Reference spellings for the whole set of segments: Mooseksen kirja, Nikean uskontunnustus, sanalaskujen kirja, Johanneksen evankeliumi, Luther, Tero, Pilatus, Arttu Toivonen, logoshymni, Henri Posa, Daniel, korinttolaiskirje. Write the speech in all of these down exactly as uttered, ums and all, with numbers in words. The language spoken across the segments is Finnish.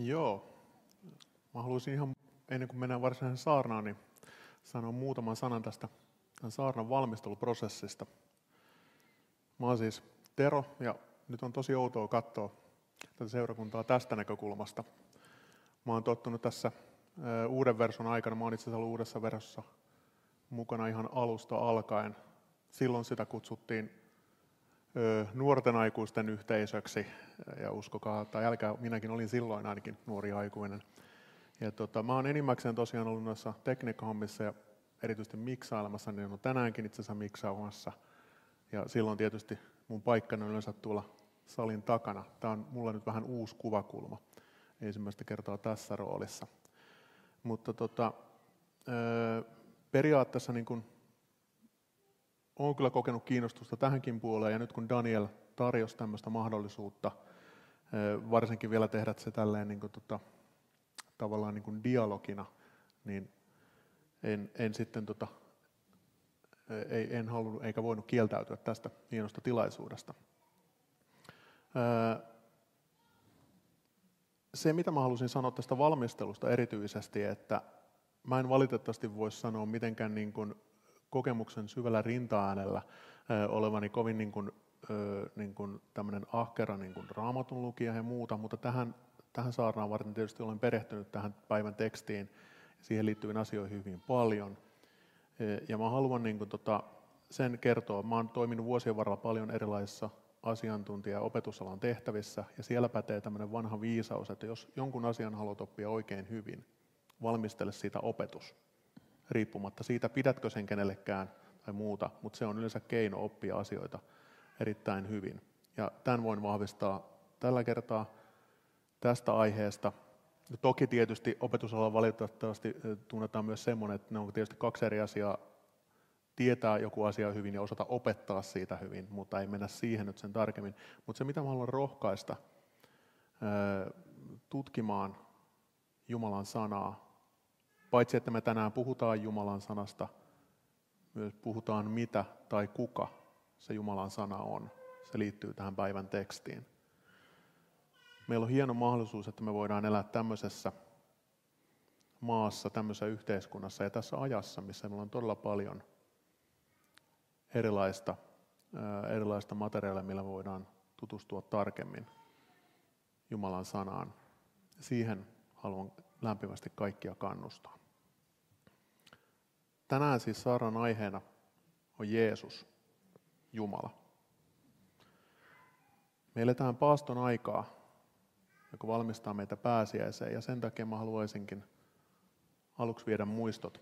Joo. Mä haluaisin ihan ennen kuin mennään varsinaisen saarnaan, niin sanoa muutaman sanan tästä tämän saarnan valmisteluprosessista. Mä oon siis Tero ja nyt on tosi outoa katsoa tätä seurakuntaa tästä näkökulmasta. Mä oon tottunut tässä uuden version aikana, mä oon itse asiassa ollut uudessa versiossa mukana ihan alusta alkaen. Silloin sitä kutsuttiin nuorten aikuisten yhteisöksi ja uskokaa, tai älkää, minäkin olin silloin ainakin nuori aikuinen. Ja tota, mä oon enimmäkseen tosiaan ollut noissa tekniikkahommissa ja erityisesti miksailemassa, niin on tänäänkin itse asiassa miksaamassa. Ja silloin tietysti mun paikkani on yleensä tuolla salin takana. Tämä on mulla nyt vähän uusi kuvakulma ensimmäistä kertaa tässä roolissa. Mutta tota, periaatteessa niin kun olen kyllä kokenut kiinnostusta tähänkin puoleen, ja nyt kun Daniel tarjosi tämmöistä mahdollisuutta, varsinkin vielä tehdä se tälleen niin kun tota, tavallaan niin kuin dialogina, niin en, en sitten tota, ei, en halunnut eikä voinut kieltäytyä tästä hienosta tilaisuudesta. Se, mitä mä halusin sanoa tästä valmistelusta erityisesti, että mä en valitettavasti voi sanoa mitenkään niin kuin kokemuksen syvällä rinta-äänellä olevani kovin niin kuin, niin kuin tämmöinen ahkera niin kuin raamatun lukija ja muuta, mutta tähän Tähän saarnaan varten tietysti olen perehtynyt tähän päivän tekstiin ja siihen liittyviin asioihin hyvin paljon. Ja mä haluan niin kuin tota sen kertoa. Mä oon toiminut vuosien varrella paljon erilaisissa asiantuntija- ja opetusalan tehtävissä, ja siellä pätee tämmöinen vanha viisaus, että jos jonkun asian haluat oppia oikein hyvin, valmistele siitä opetus, riippumatta siitä, pidätkö sen kenellekään tai muuta, mutta se on yleensä keino oppia asioita erittäin hyvin. Ja tämän voin vahvistaa tällä kertaa tästä aiheesta. Toki tietysti opetusalalla valitettavasti tunnetaan myös semmoinen, että ne on tietysti kaksi eri asiaa, tietää joku asia hyvin ja osata opettaa siitä hyvin, mutta ei mennä siihen nyt sen tarkemmin. Mutta se, mitä mä haluan rohkaista tutkimaan Jumalan sanaa, paitsi että me tänään puhutaan Jumalan sanasta, myös puhutaan mitä tai kuka se Jumalan sana on. Se liittyy tähän päivän tekstiin. Meillä on hieno mahdollisuus, että me voidaan elää tämmöisessä maassa, tämmöisessä yhteiskunnassa ja tässä ajassa, missä meillä on todella paljon erilaista, erilaista materiaalia, millä voidaan tutustua tarkemmin Jumalan sanaan. Siihen haluan lämpimästi kaikkia kannustaa. Tänään siis saarnan aiheena on Jeesus, Jumala. Me eletään paaston aikaa, joka valmistaa meitä pääsiäiseen, ja sen takia mä haluaisinkin aluksi viedä muistot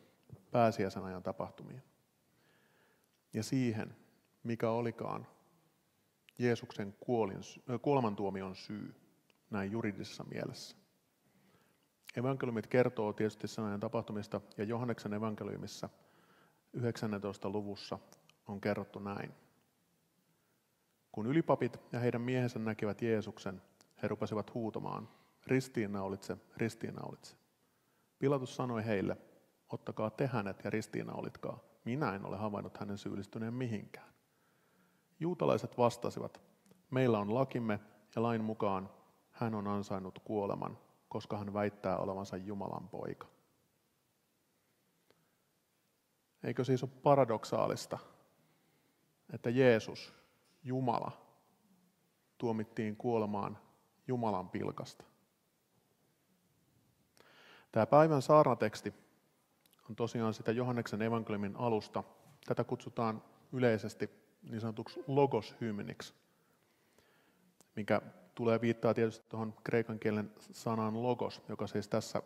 pääsiäisen ajan tapahtumiin ja siihen, mikä olikaan Jeesuksen kuolemantuomion syy näin juridisessa mielessä. Evankeliumit kertoo tietysti sen ajan tapahtumista, ja Johanneksen evankeliumissa yhdeksännessätoista luvussa on kerrottu näin. Kun ylipapit ja heidän miehensä näkivät Jeesuksen, he rupesivat huutamaan, ristiinnaulitse, ristiinnaulitse. Pilatus sanoi heille, ottakaa te hänet ja ristiinnaulitkaa, minä en ole havainnut hänen syyllistyneen mihinkään. Juutalaiset vastasivat, meillä on lakimme ja lain mukaan hän on ansainnut kuoleman, koska hän väittää olevansa Jumalan poika. Eikö siis ole paradoksaalista, että Jeesus, Jumala, tuomittiin kuolemaan Jumalan pilkasta. Tämä päivän saarnateksti on tosiaan sitä Johanneksen evankeliumin alusta. Tätä kutsutaan yleisesti niin sanotuksi logoshymniksi, mikä tulee viittaa tietysti tuohon kreikan kielen sanaan logos, joka siis tässä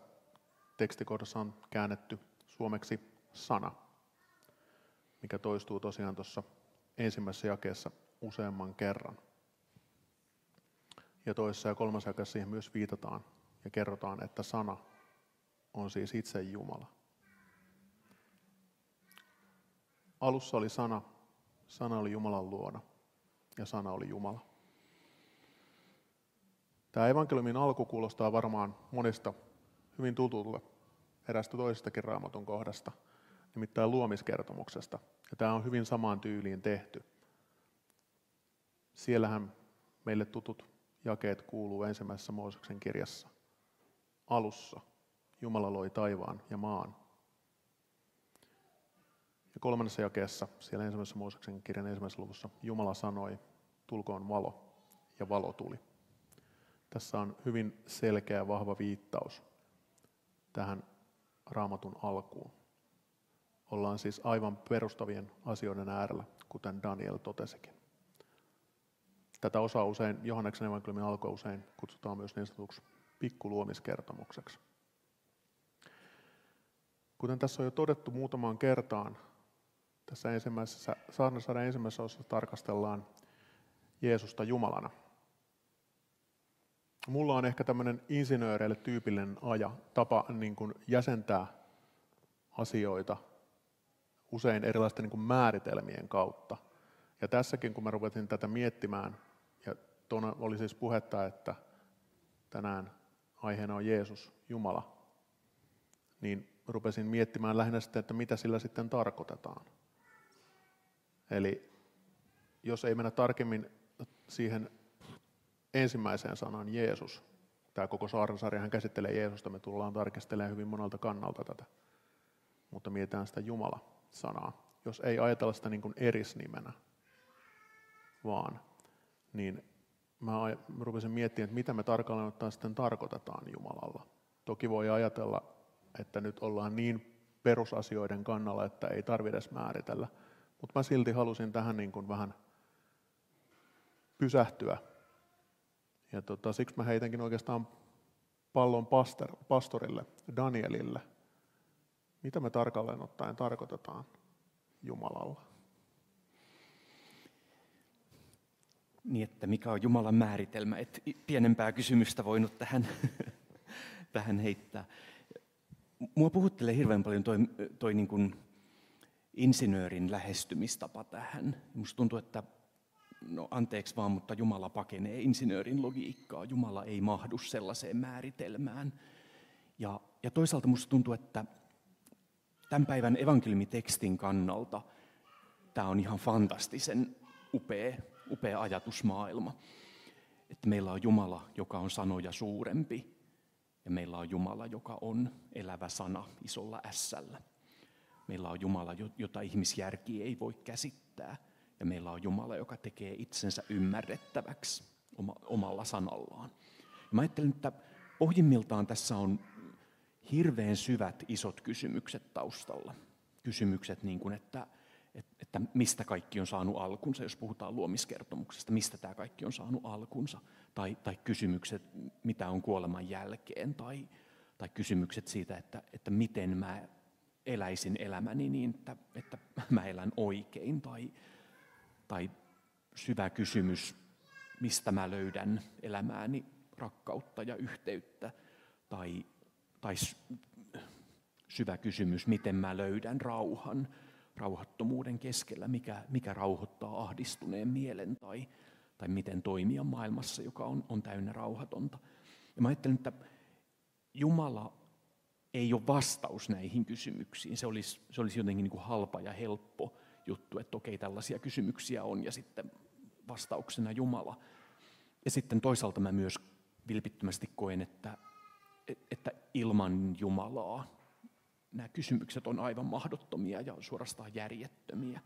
tekstikohdassa on käännetty suomeksi sana, mikä toistuu tosiaan tuossa ensimmäisessä jakeessa useamman kerran. Ja toisessa ja kolmassa jakeessa siihen myös viitataan ja kerrotaan, että sana on siis itse Jumala. Alussa oli sana, sana oli Jumalan luona ja sana oli Jumala. Tämä evankeliumin alku kuulostaa varmaan monista hyvin tutulta erästä toisestakin Raamatun kohdasta, nimittäin luomiskertomuksesta. Ja tämä on hyvin samaan tyyliin tehty. Siellähän meille tutut jakeet kuuluu ensimmäisessä Mooseksen kirjassa. alussa Jumala loi taivaan ja maan. Ja kolmannessa jakeessa, siellä ensimmäisessä Mooseksen kirjan ensimmäisessä luvussa, Jumala sanoi, tulkoon valo, ja valo tuli. Tässä on hyvin selkeä ja vahva viittaus tähän Raamatun alkuun. Ollaan siis aivan perustavien asioiden äärellä, kuten Daniel totesikin. Tätä osaa usein, Johanneksen evankeliumin alkua usein kutsutaan myös niin sanotuksi pikkuluomiskertomukseksi. Kuten tässä on jo todettu muutamaan kertaan, tässä ensimmäisessä, saarnasadan ensimmäisessä osassa tarkastellaan Jeesusta Jumalana. Mulla on ehkä tämmöinen insinööreille tyypillinen aja, tapa niin kuin jäsentää asioita usein erilaisten niin kuin määritelmien kautta. Ja tässäkin, kun mä rupesin tätä miettimään, ja tuona oli siis puhetta, että tänään aiheena on Jeesus, Jumala, niin rupesin miettimään lähinnä sitten, että mitä sillä sitten tarkoitetaan. Eli jos ei mennä tarkemmin siihen ensimmäiseen sanaan Jeesus, tämä koko saarnasarjahan käsittelee Jeesusta, me tullaan tarkistelemaan hyvin monelta kannalta tätä, mutta mietitään sitä Jumala-sanaa. Jos ei ajatella sitä niin kuin erisnimenä vaan, niin mä rupesin miettimään, että mitä me tarkalleen ottaen sitten tarkoitetaan Jumalalla. Toki voi ajatella, että nyt ollaan niin perusasioiden kannalla, että ei tarvitse edes määritellä. Mutta mä silti halusin tähän niin kuin vähän pysähtyä. Ja tota, siksi mä heitänkin oikeastaan pallon pastor, pastorille, Danielille. Mitä me tarkalleen ottaen tarkoitetaan Jumalalla? Niin, että mikä on Jumalan määritelmä? Et pienempää kysymystä voinut tähän, tähän heittää. Mua puhuttelee hirveän paljon toi, toi niin kuin insinöörin lähestymistapa tähän. Musta tuntuu, että no anteeksi vaan, mutta Jumala pakenee insinöörin logiikkaa. Jumala ei mahdu sellaiseen määritelmään. Ja, ja toisaalta musta tuntuu, että tämän päivän evankeliumitekstin kannalta tämä on ihan fantastisen upea, upea ajatusmaailma. Että meillä on Jumala, joka on sanoja suurempi. Ja meillä on Jumala, joka on elävä sana isolla ässällä. Meillä on Jumala, jota ihmisjärki ei voi käsittää. Ja meillä on Jumala, joka tekee itsensä ymmärrettäväksi omalla sanallaan. Ja mä ajattelen, että pohjimmiltaan tässä on hirveän syvät isot kysymykset taustalla. Kysymykset, niin kuin, että, että mistä kaikki on saanut alkunsa, jos puhutaan luomiskertomuksesta, mistä tämä kaikki on saanut alkunsa. Tai, tai kysymykset, mitä on kuoleman jälkeen, tai, tai kysymykset siitä, että, että miten mä eläisin elämäni niin, että, että mä elän oikein, tai, tai syvä kysymys, mistä mä löydän elämääni rakkautta ja yhteyttä, tai, tai syvä kysymys, miten mä löydän rauhan rauhattomuuden keskellä, mikä, mikä rauhoittaa ahdistuneen mielen, tai tai miten toimia maailmassa, joka on, on täynnä rauhatonta. Ja mä ajattelen, että Jumala ei ole vastaus näihin kysymyksiin. Se olisi, se olisi jotenkin niin kuin halpa ja helppo juttu, että okei, tällaisia kysymyksiä on, ja sitten vastauksena Jumala. Ja sitten toisaalta mä myös vilpittömästi koen, että, että ilman Jumalaa nämä kysymykset on aivan mahdottomia ja suorastaan järjettömiä.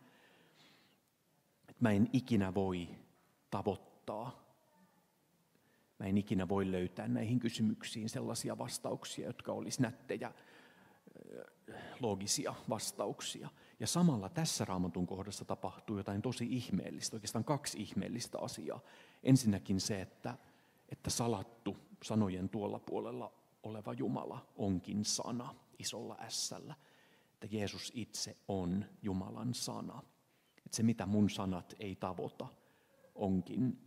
Et mä en ikinä voi... tavoittaa. Mä en ikinä voi löytää näihin kysymyksiin sellaisia vastauksia, jotka olisi nättejä, loogisia vastauksia. Ja samalla tässä Raamatun kohdassa tapahtuu jotain tosi ihmeellistä, oikeastaan kaksi ihmeellistä asiaa. Ensinnäkin se, että, että salattu sanojen tuolla puolella oleva Jumala onkin sana isolla ässällä. Että Jeesus itse on Jumalan sana. Että se, mitä mun sanat ei tavoita, onkin,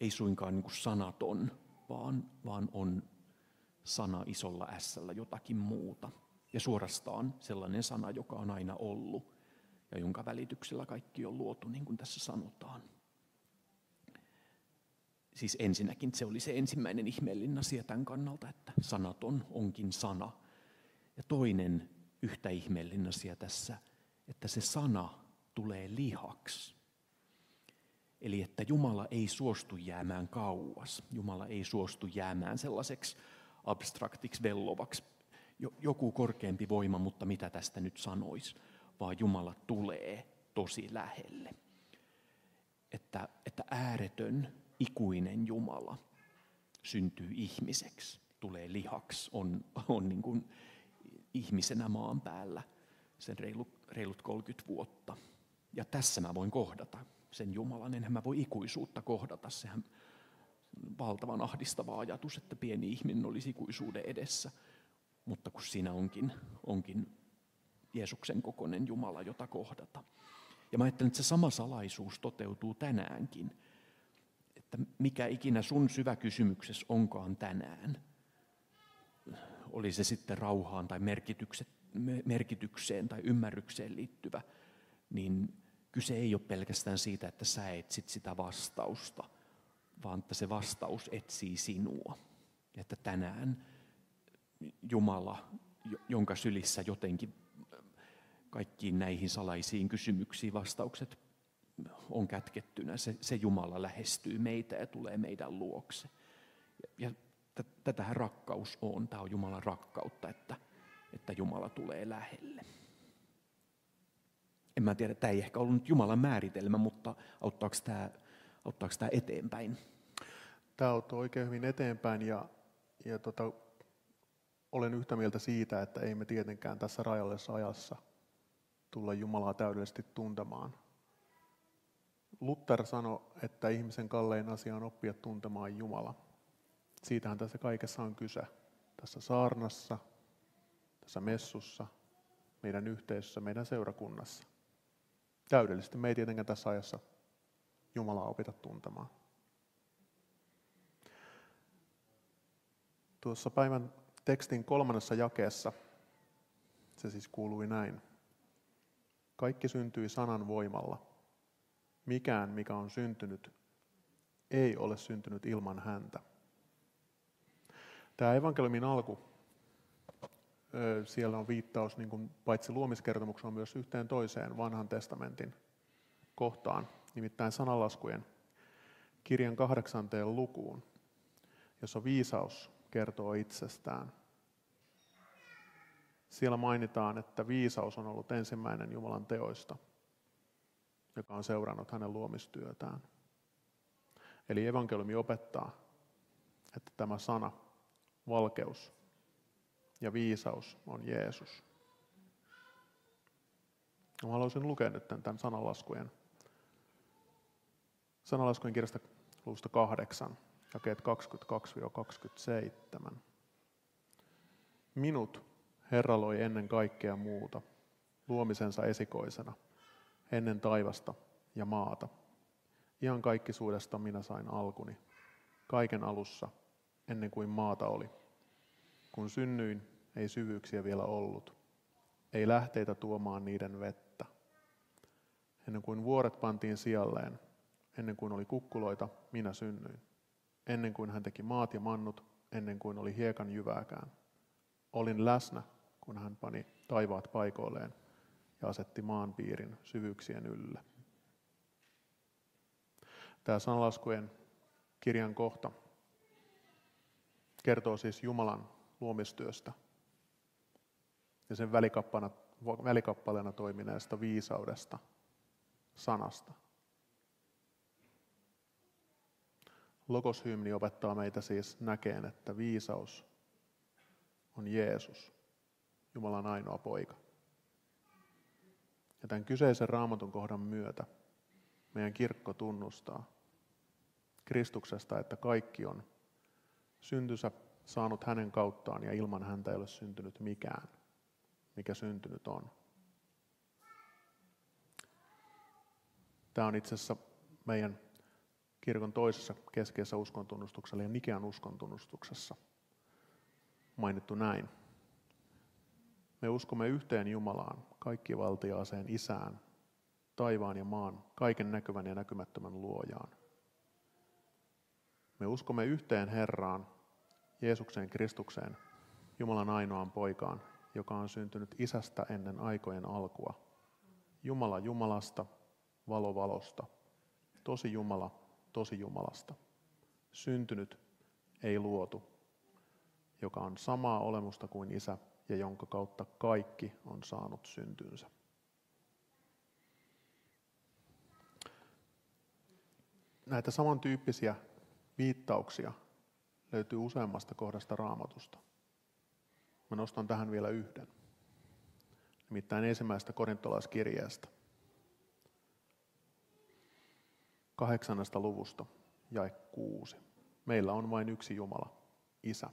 ei suinkaan niin kuin sanaton, vaan, vaan on sana isolla ässällä jotakin muuta. Ja suorastaan sellainen sana, joka on aina ollut ja jonka välityksellä kaikki on luotu, niin kuin tässä sanotaan. Siis ensinnäkin se oli se ensimmäinen ihmeellinen asia tämän kannalta, että sanaton onkin sana. Ja toinen yhtä ihmeellinen asia tässä, että se sana tulee lihaksi. Eli että Jumala ei suostu jäämään kauas. Jumala ei suostu jäämään sellaiseksi abstraktiksi vellovaksi. Joku korkeampi voima, mutta mitä tästä nyt sanoisi, vaan Jumala tulee tosi lähelle. Että, että ääretön, ikuinen Jumala syntyy ihmiseksi, tulee lihaksi, on, on niin kuin ihmisenä maan päällä sen reilut, reilut kolmekymmentä vuotta. Ja tässä mä voin kohdata sen Jumalan, enhän mä voi ikuisuutta kohdata. Sehän valtavan ahdistava ajatus, että pieni ihminen olisi ikuisuuden edessä. Mutta kun siinä onkin, onkin Jeesuksen kokoinen Jumala, jota kohdata. Ja mä ajattelen, että se sama salaisuus toteutuu tänäänkin. Että mikä ikinä sun syvä kysymyksessä onkaan tänään. Oli se sitten rauhaan tai merkitykseen tai ymmärrykseen liittyvä, niin kyse ei ole pelkästään siitä, että sä etsit sitä vastausta, vaan että se vastaus etsii sinua. Että tänään Jumala, jonka sylissä jotenkin kaikkiin näihin salaisiin kysymyksiin vastaukset on kätkettynä, se, se Jumala lähestyy meitä ja tulee meidän luokse. Ja t- tätähän rakkaus on, tämä on Jumalan rakkautta, että, että Jumala tulee lähelle. En mä tiedä, tämä ei ehkä ollut nyt Jumalan määritelmä, mutta auttaako tämä, auttaako tämä eteenpäin? Tämä auttoi oikein hyvin eteenpäin ja, ja tota, olen yhtä mieltä siitä, että ei me tietenkään tässä rajallisessa ajassa tulla Jumalaa täydellisesti tuntemaan. Luther sanoi, että ihmisen kallein asia on oppia tuntemaan Jumala. Siitähän tässä kaikessa on kyse. Tässä saarnassa, tässä messussa, meidän yhteisössä, meidän seurakunnassa. Täydellisesti me ei tietenkään tässä ajassa Jumalaa opita tuntemaan. Tuossa päivän tekstin kolmannessa jakeessa se siis kuului näin. Kaikki syntyi sanan voimalla. Mikään, mikä on syntynyt, ei ole syntynyt ilman häntä. Tämä evankeliumin alku, siellä on viittaus niin kuin paitsi luomiskertomukseen myös yhteen toiseen vanhan testamentin kohtaan, nimittäin sanalaskujen kirjan kahdeksanteen lukuun, jossa viisaus kertoo itsestään. Siellä mainitaan, että viisaus on ollut ensimmäinen Jumalan teoista, joka on seurannut hänen luomistyötään. Eli evankeliumi opettaa, että tämä sana, valkeus ja viisaus on Jeesus. Mä haluaisin lukea nyt tämän, tämän sanalaskujen, sanalaskujen kirjasta luvusta kahdeksan, jakeet kaksikymmentäkaksi kaksikymmentäseitsemän. Minut Herra loi ennen kaikkea muuta, luomisensa esikoisena, ennen taivasta ja maata. Ihan kaikkisuudesta minä sain alkuni, kaiken alussa, ennen kuin maata oli. Kun synnyin, ei syvyyksiä vielä ollut, ei lähteitä tuomaan niiden vettä. Ennen kuin vuoret pantiin sijalleen, ennen kuin oli kukkuloita, minä synnyin. Ennen kuin hän teki maat ja mannut, ennen kuin oli hiekan jyvääkään. Olin läsnä, kun hän pani taivaat paikoilleen ja asetti maanpiirin syvyyksien ylle. Tämä sanalaskujen kirjan kohta kertoo siis Jumalan luomistyöstä ja sen välikappaleena toimineesta viisaudesta, sanasta. Logoshymni opettaa meitä siis näkeen, että viisaus on Jeesus, Jumalan ainoa poika. Ja tämän kyseisen raamatun kohdan myötä meidän kirkko tunnustaa Kristuksesta, että kaikki on syntynsä saanut hänen kauttaan ja ilman häntä ei ole syntynyt mikään, mikä syntynyt on. Tämä on itse asiassa meidän kirkon toisessa keskeisessä uskontunnustuksessa, eli Nikean uskontunnustuksessa mainittu näin. Me uskomme yhteen Jumalaan, kaikkivaltiaaseen Isään, taivaan ja maan, kaiken näkyvän ja näkymättömän luojaan. Me uskomme yhteen Herraan, Jeesukseen Kristukseen, Jumalan ainoaan poikaan, joka on syntynyt Isästä ennen aikojen alkua. Jumala Jumalasta, valo valosta, tosi Jumala tosi Jumalasta. Syntynyt, ei luotu. joka on samaa olemusta kuin Isä ja jonka kautta kaikki on saanut syntynsä. Näitä samantyyppisiä viittauksia löytyy useammasta kohdasta Raamatusta. Mä nostan tähän vielä yhden, nimittäin ensimmäisestä korinttolaiskirjeestä, kahdeksannesta luvusta, jae kuusi. Meillä on vain yksi Jumala, Isä.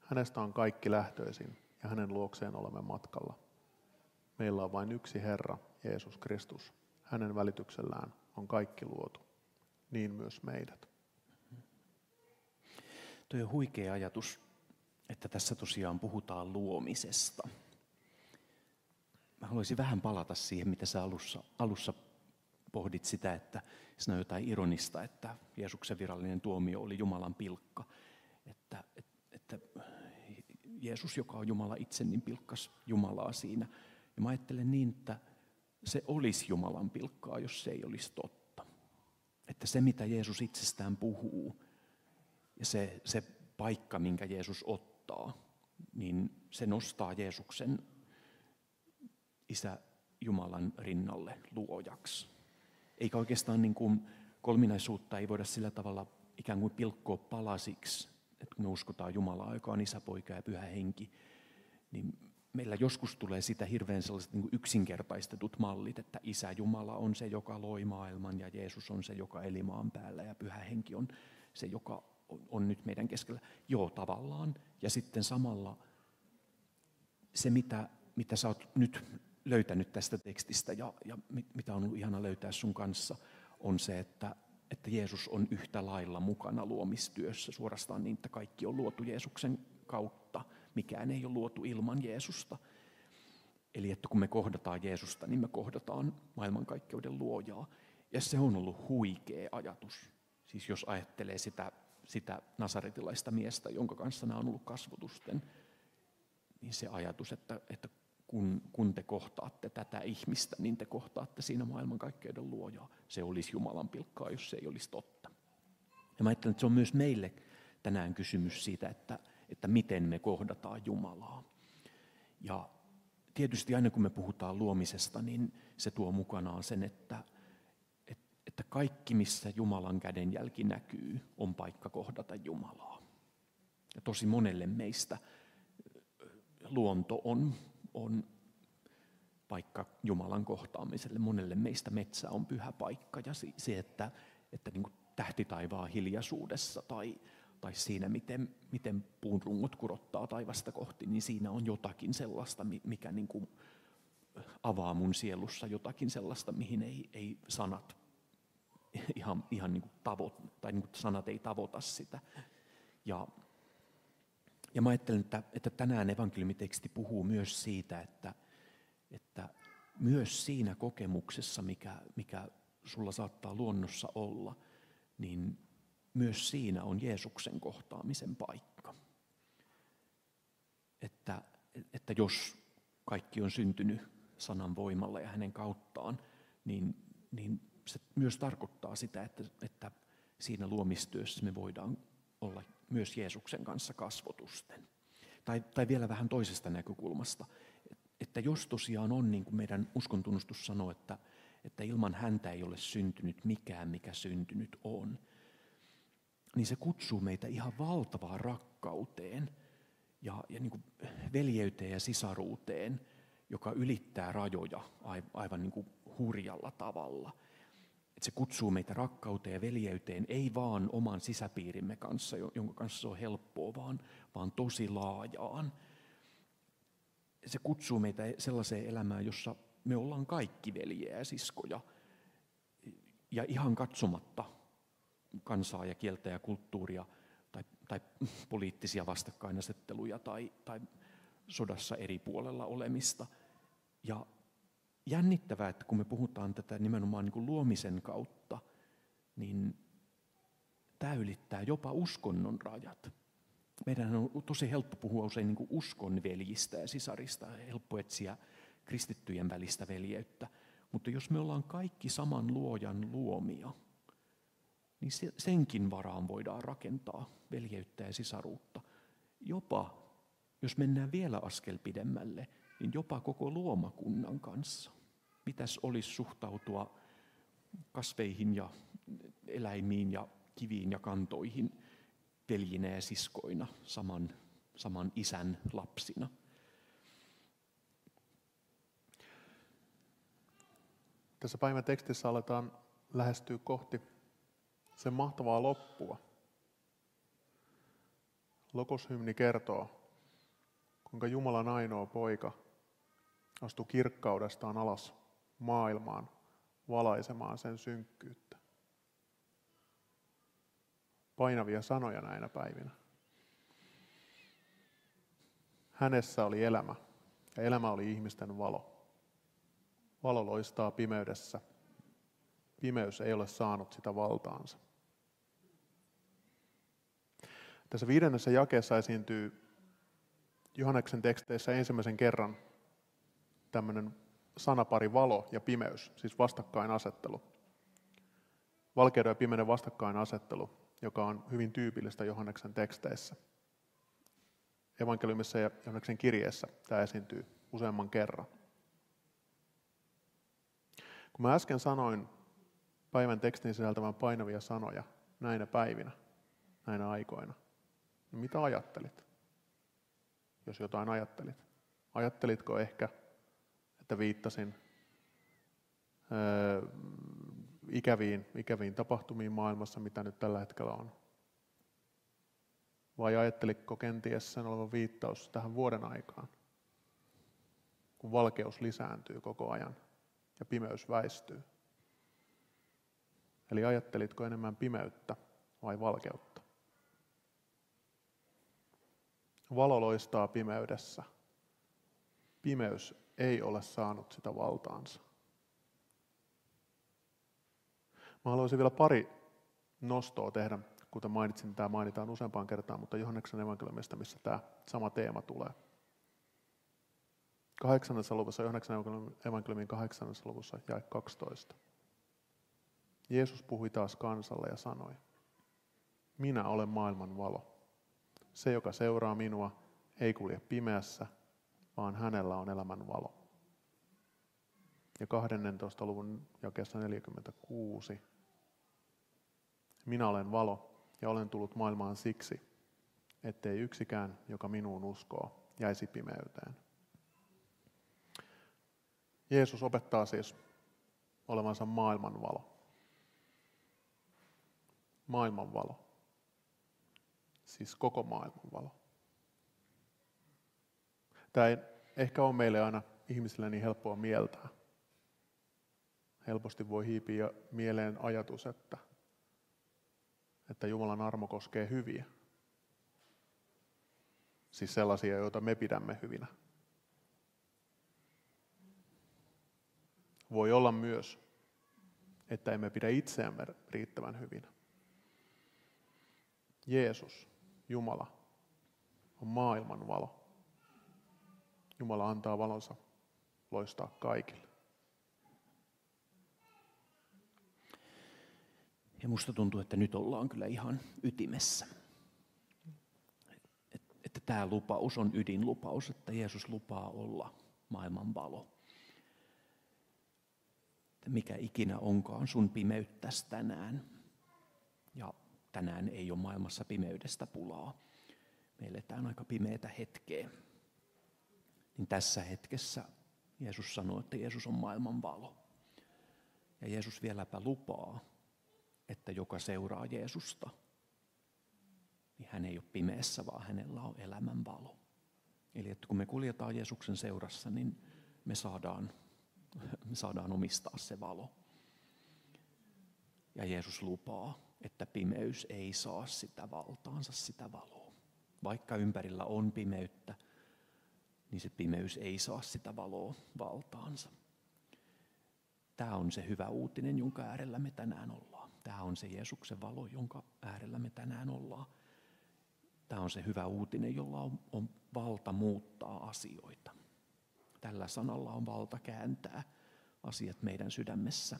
Hänestä on kaikki lähtöisin ja hänen luokseen olemme matkalla. Meillä on vain yksi Herra, Jeesus Kristus. Hänen välityksellään on kaikki luotu, niin myös meidät. Tuo on huikea ajatus, että tässä tosiaan puhutaan luomisesta. Mä haluaisin vähän palata siihen, mitä sä alussa, alussa pohdit sitä, että siinä on jotain ironista, että Jeesuksen virallinen tuomio oli Jumalan pilkka. Että, että Jeesus, joka on Jumala itse, niin pilkkasi Jumalaa siinä. Ja mä ajattelen niin, että se olisi Jumalan pilkkaa, jos se ei olisi totta. Että se, mitä Jeesus itsestään puhuu, ja se, se paikka, minkä Jeesus ottaa, niin se nostaa Jeesuksen Isä Jumalan rinnalle luojaksi. Eikä oikeastaan niin kuin kolminaisuutta ei voida sillä tavalla ikään kuin pilkkoa palasiksi, että kun me uskotaan Jumalaa, joka on Isä, Poika ja Pyhä Henki, niin meillä joskus tulee sitä hirveän sellaiset niin kuin yksinkertaistetut mallit, että Isä Jumala on se, joka loi maailman, ja Jeesus on se, joka eli maan päällä, ja Pyhä Henki on se, joka on nyt meidän keskellä. Joo, tavallaan. Ja sitten samalla se, mitä, mitä sä oot nyt löytänyt tästä tekstistä ja, ja mit, mitä on ollut ihana löytää sun kanssa, on se, että, että Jeesus on yhtä lailla mukana luomistyössä. Suorastaan niin, että kaikki on luotu Jeesuksen kautta. Mikään ei ole luotu ilman Jeesusta. Eli että kun me kohdataan Jeesusta, niin me kohdataan maailmankaikkeuden luojaa. Ja se on ollut huikea ajatus. Siis jos ajattelee sitä sitä nasaretilaista miestä, jonka kanssa nämä on ollut kasvotusten, niin se ajatus, että, että kun, kun te kohtaatte tätä ihmistä, niin te kohtaatte siinä maailmankaikkeuden luojaa. Se olisi Jumalan pilkkaa, jos se ei olisi totta. Ja mä ajattelen, että se on myös meille tänään kysymys siitä, että, että miten me kohdataan Jumalaa. Ja tietysti aina kun me puhutaan luomisesta, niin se tuo mukanaan sen, että että kaikki, missä Jumalan kädenjälki näkyy, on paikka kohdata Jumalaa. Ja tosi monelle meistä luonto on, on paikka Jumalan kohtaamiselle. Monelle meistä metsä on pyhä paikka. Ja se, että, että niin kuin tähtitaivaa hiljaisuudessa tai, tai siinä, miten, miten puun rungot kurottaa taivasta kohti, niin siinä on jotakin sellaista, mikä niin kuin avaa mun sielussa jotakin sellaista, mihin ei, ei sanat Ihan, ihan niin kuin tavo, tai niin kuin sanat ei tavoita sitä. Ja, ja mä ajattelen, että, että tänään evankeliumiteksti puhuu myös siitä, että, että myös siinä kokemuksessa, mikä, mikä sulla saattaa luonnossa olla, niin myös siinä on Jeesuksen kohtaamisen paikka. Että, että jos kaikki on syntynyt sanan voimalla ja hänen kauttaan, niin, niin se myös tarkoittaa sitä, että, että siinä luomistyössä me voidaan olla myös Jeesuksen kanssa kasvotusten. Tai, tai vielä vähän toisesta näkökulmasta, että jos tosiaan on, niin kuin meidän uskontunnustus sanoo, että, että ilman häntä ei ole syntynyt mikään, mikä syntynyt on, niin se kutsuu meitä ihan valtavaan rakkauteen ja, ja niin kuin veljeyteen ja sisaruuteen, joka ylittää rajoja aivan niin kuin hurjalla tavalla. Se kutsuu meitä rakkauteen ja veljeyteen, ei vaan oman sisäpiirimme kanssa, jonka kanssa se on helppoa, vaan, vaan tosi laajaan. Se kutsuu meitä sellaiseen elämään, jossa me ollaan kaikki veljejä ja siskoja. Ja ihan katsomatta kansaa ja kieltä ja kulttuuria tai, tai poliittisia vastakkainasetteluja tai, tai sodassa eri puolella olemista. Ja jännittävää, että kun me puhutaan tätä nimenomaan niin kuin luomisen kautta, niin tämä ylittää jopa uskonnon rajat. Meidän on tosi helppo puhua usein niin kuin uskonveljistä ja sisarista, helppo etsiä kristittyjen välistä veljeyttä. Mutta jos me ollaan kaikki saman luojan luomia, niin senkin varaan voidaan rakentaa veljeyttä ja sisaruutta. jopa, jos mennään vielä askel pidemmälle, niin jopa koko luomakunnan kanssa. Mitäs olisi suhtautua kasveihin ja eläimiin ja kiviin ja kantoihin veljinä ja siskoina, saman, saman isän lapsina. Tässä päivän tekstissä aletaan lähestyä kohti sen mahtavaa loppua. Logoshymni kertoo, kuinka Jumalan ainoa poika astui kirkkaudestaan alas maailmaan valaisemaan sen synkkyyttä. Painavia sanoja näinä päivinä. Hänessä oli elämä, ja elämä oli ihmisten valo. Valo loistaa pimeydessä. Pimeys ei ole saanut sitä valtaansa. Tässä viidennessä jakeessa esiintyy Johanneksen teksteissä ensimmäisen kerran tämmöinen sanapari valo ja pimeys, siis vastakkainasettelu. Valkeuden ja pimeyden vastakkainasettelu, joka on hyvin tyypillistä Johanneksen teksteissä. Evankeliumissa ja Johanneksen kirjeessä tämä esiintyy useamman kerran. Kun mä äsken sanoin päivän tekstin sisältävän painavia sanoja näinä päivinä, näinä aikoina, niin mitä ajattelit? Jos jotain ajattelit. Ajattelitko ehkä, että viittasin öö, ikäviin, ikäviin tapahtumiin maailmassa, mitä nyt tällä hetkellä on? Vai ajattelitko kenties sen olevan viittaus tähän vuoden aikaan, kun valkeus lisääntyy koko ajan ja pimeys väistyy? Eli ajattelitko enemmän pimeyttä vai valkeutta? Valo loistaa pimeydessä. Pimeys ei ole saanut sitä valtaansa. Mä haluaisin vielä pari nostoa tehdä, kuten mainitsin, tämä mainitaan useampaan kertaan, mutta Johanneksen evankeliumista, missä tämä sama teema tulee. Kahdeksannessa luvussa, Johanneksen evankeliumin kahdeksannessa luvussa, jae kaksitoista. Jeesus puhui taas kansalle ja sanoi, minä olen maailman valo. Se, joka seuraa minua, ei kulje pimeässä, vaan hänellä on elämän valo. Ja kahdentoista luvun jakeessa neljäkymmentäkuusi. Minä olen valo ja olen tullut maailmaan siksi, ettei yksikään, joka minuun uskoo, jäisi pimeyteen. Jeesus opettaa siis olevansa maailman valo. Maailman valo. Siis koko maailman valo. Tämä ei ehkä ole meille aina ihmisille niin helppoa mieltää. Helposti voi hiipiä mieleen ajatus, että, että Jumalan armo koskee hyviä. Siis sellaisia, joita me pidämme hyvinä. Voi olla myös, että emme pidä itseämme riittävän hyvinä. Jeesus, Jumala, on maailman valo. Jumala antaa valonsa loistaa kaikille. Ja musta tuntuu, että nyt ollaan kyllä ihan ytimessä. Että tämä lupaus on ydinlupaus, että Jeesus lupaa olla maailman valo. Mikä ikinä onkaan sun pimeyttäs tänään. Ja tänään ei ole maailmassa pimeydestä pulaa. Me eletään aika pimeätä hetkeä. Niin tässä hetkessä Jeesus sanoo, että Jeesus on maailman valo. Ja Jeesus vieläpä lupaa, että joka seuraa Jeesusta, niin hän ei ole pimeässä, vaan hänellä on elämän valo. Eli että kun me kuljetaan Jeesuksen seurassa, niin me saadaan, me saadaan omistaa se valo. Ja Jeesus lupaa, että pimeys ei saa sitä valtaansa, sitä valoa. Vaikka ympärillä on pimeyttä, niin se pimeys ei saa sitä valoa valtaansa. Tämä on se hyvä uutinen, jonka äärellä me tänään ollaan. Tämä on se Jeesuksen valo, jonka äärellä me tänään ollaan. Tämä on se hyvä uutinen, jolla on, on valta muuttaa asioita. Tällä sanalla on valta kääntää asiat meidän sydämessä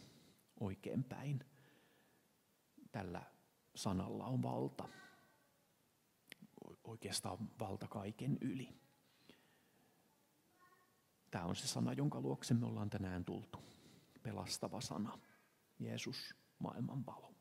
oikein päin. Tällä sanalla on valta oikeastaan valta kaiken yli. Tämä on se sana, jonka luokse me ollaan tänään tultu. Pelastava sana. Jeesus, maailman valo.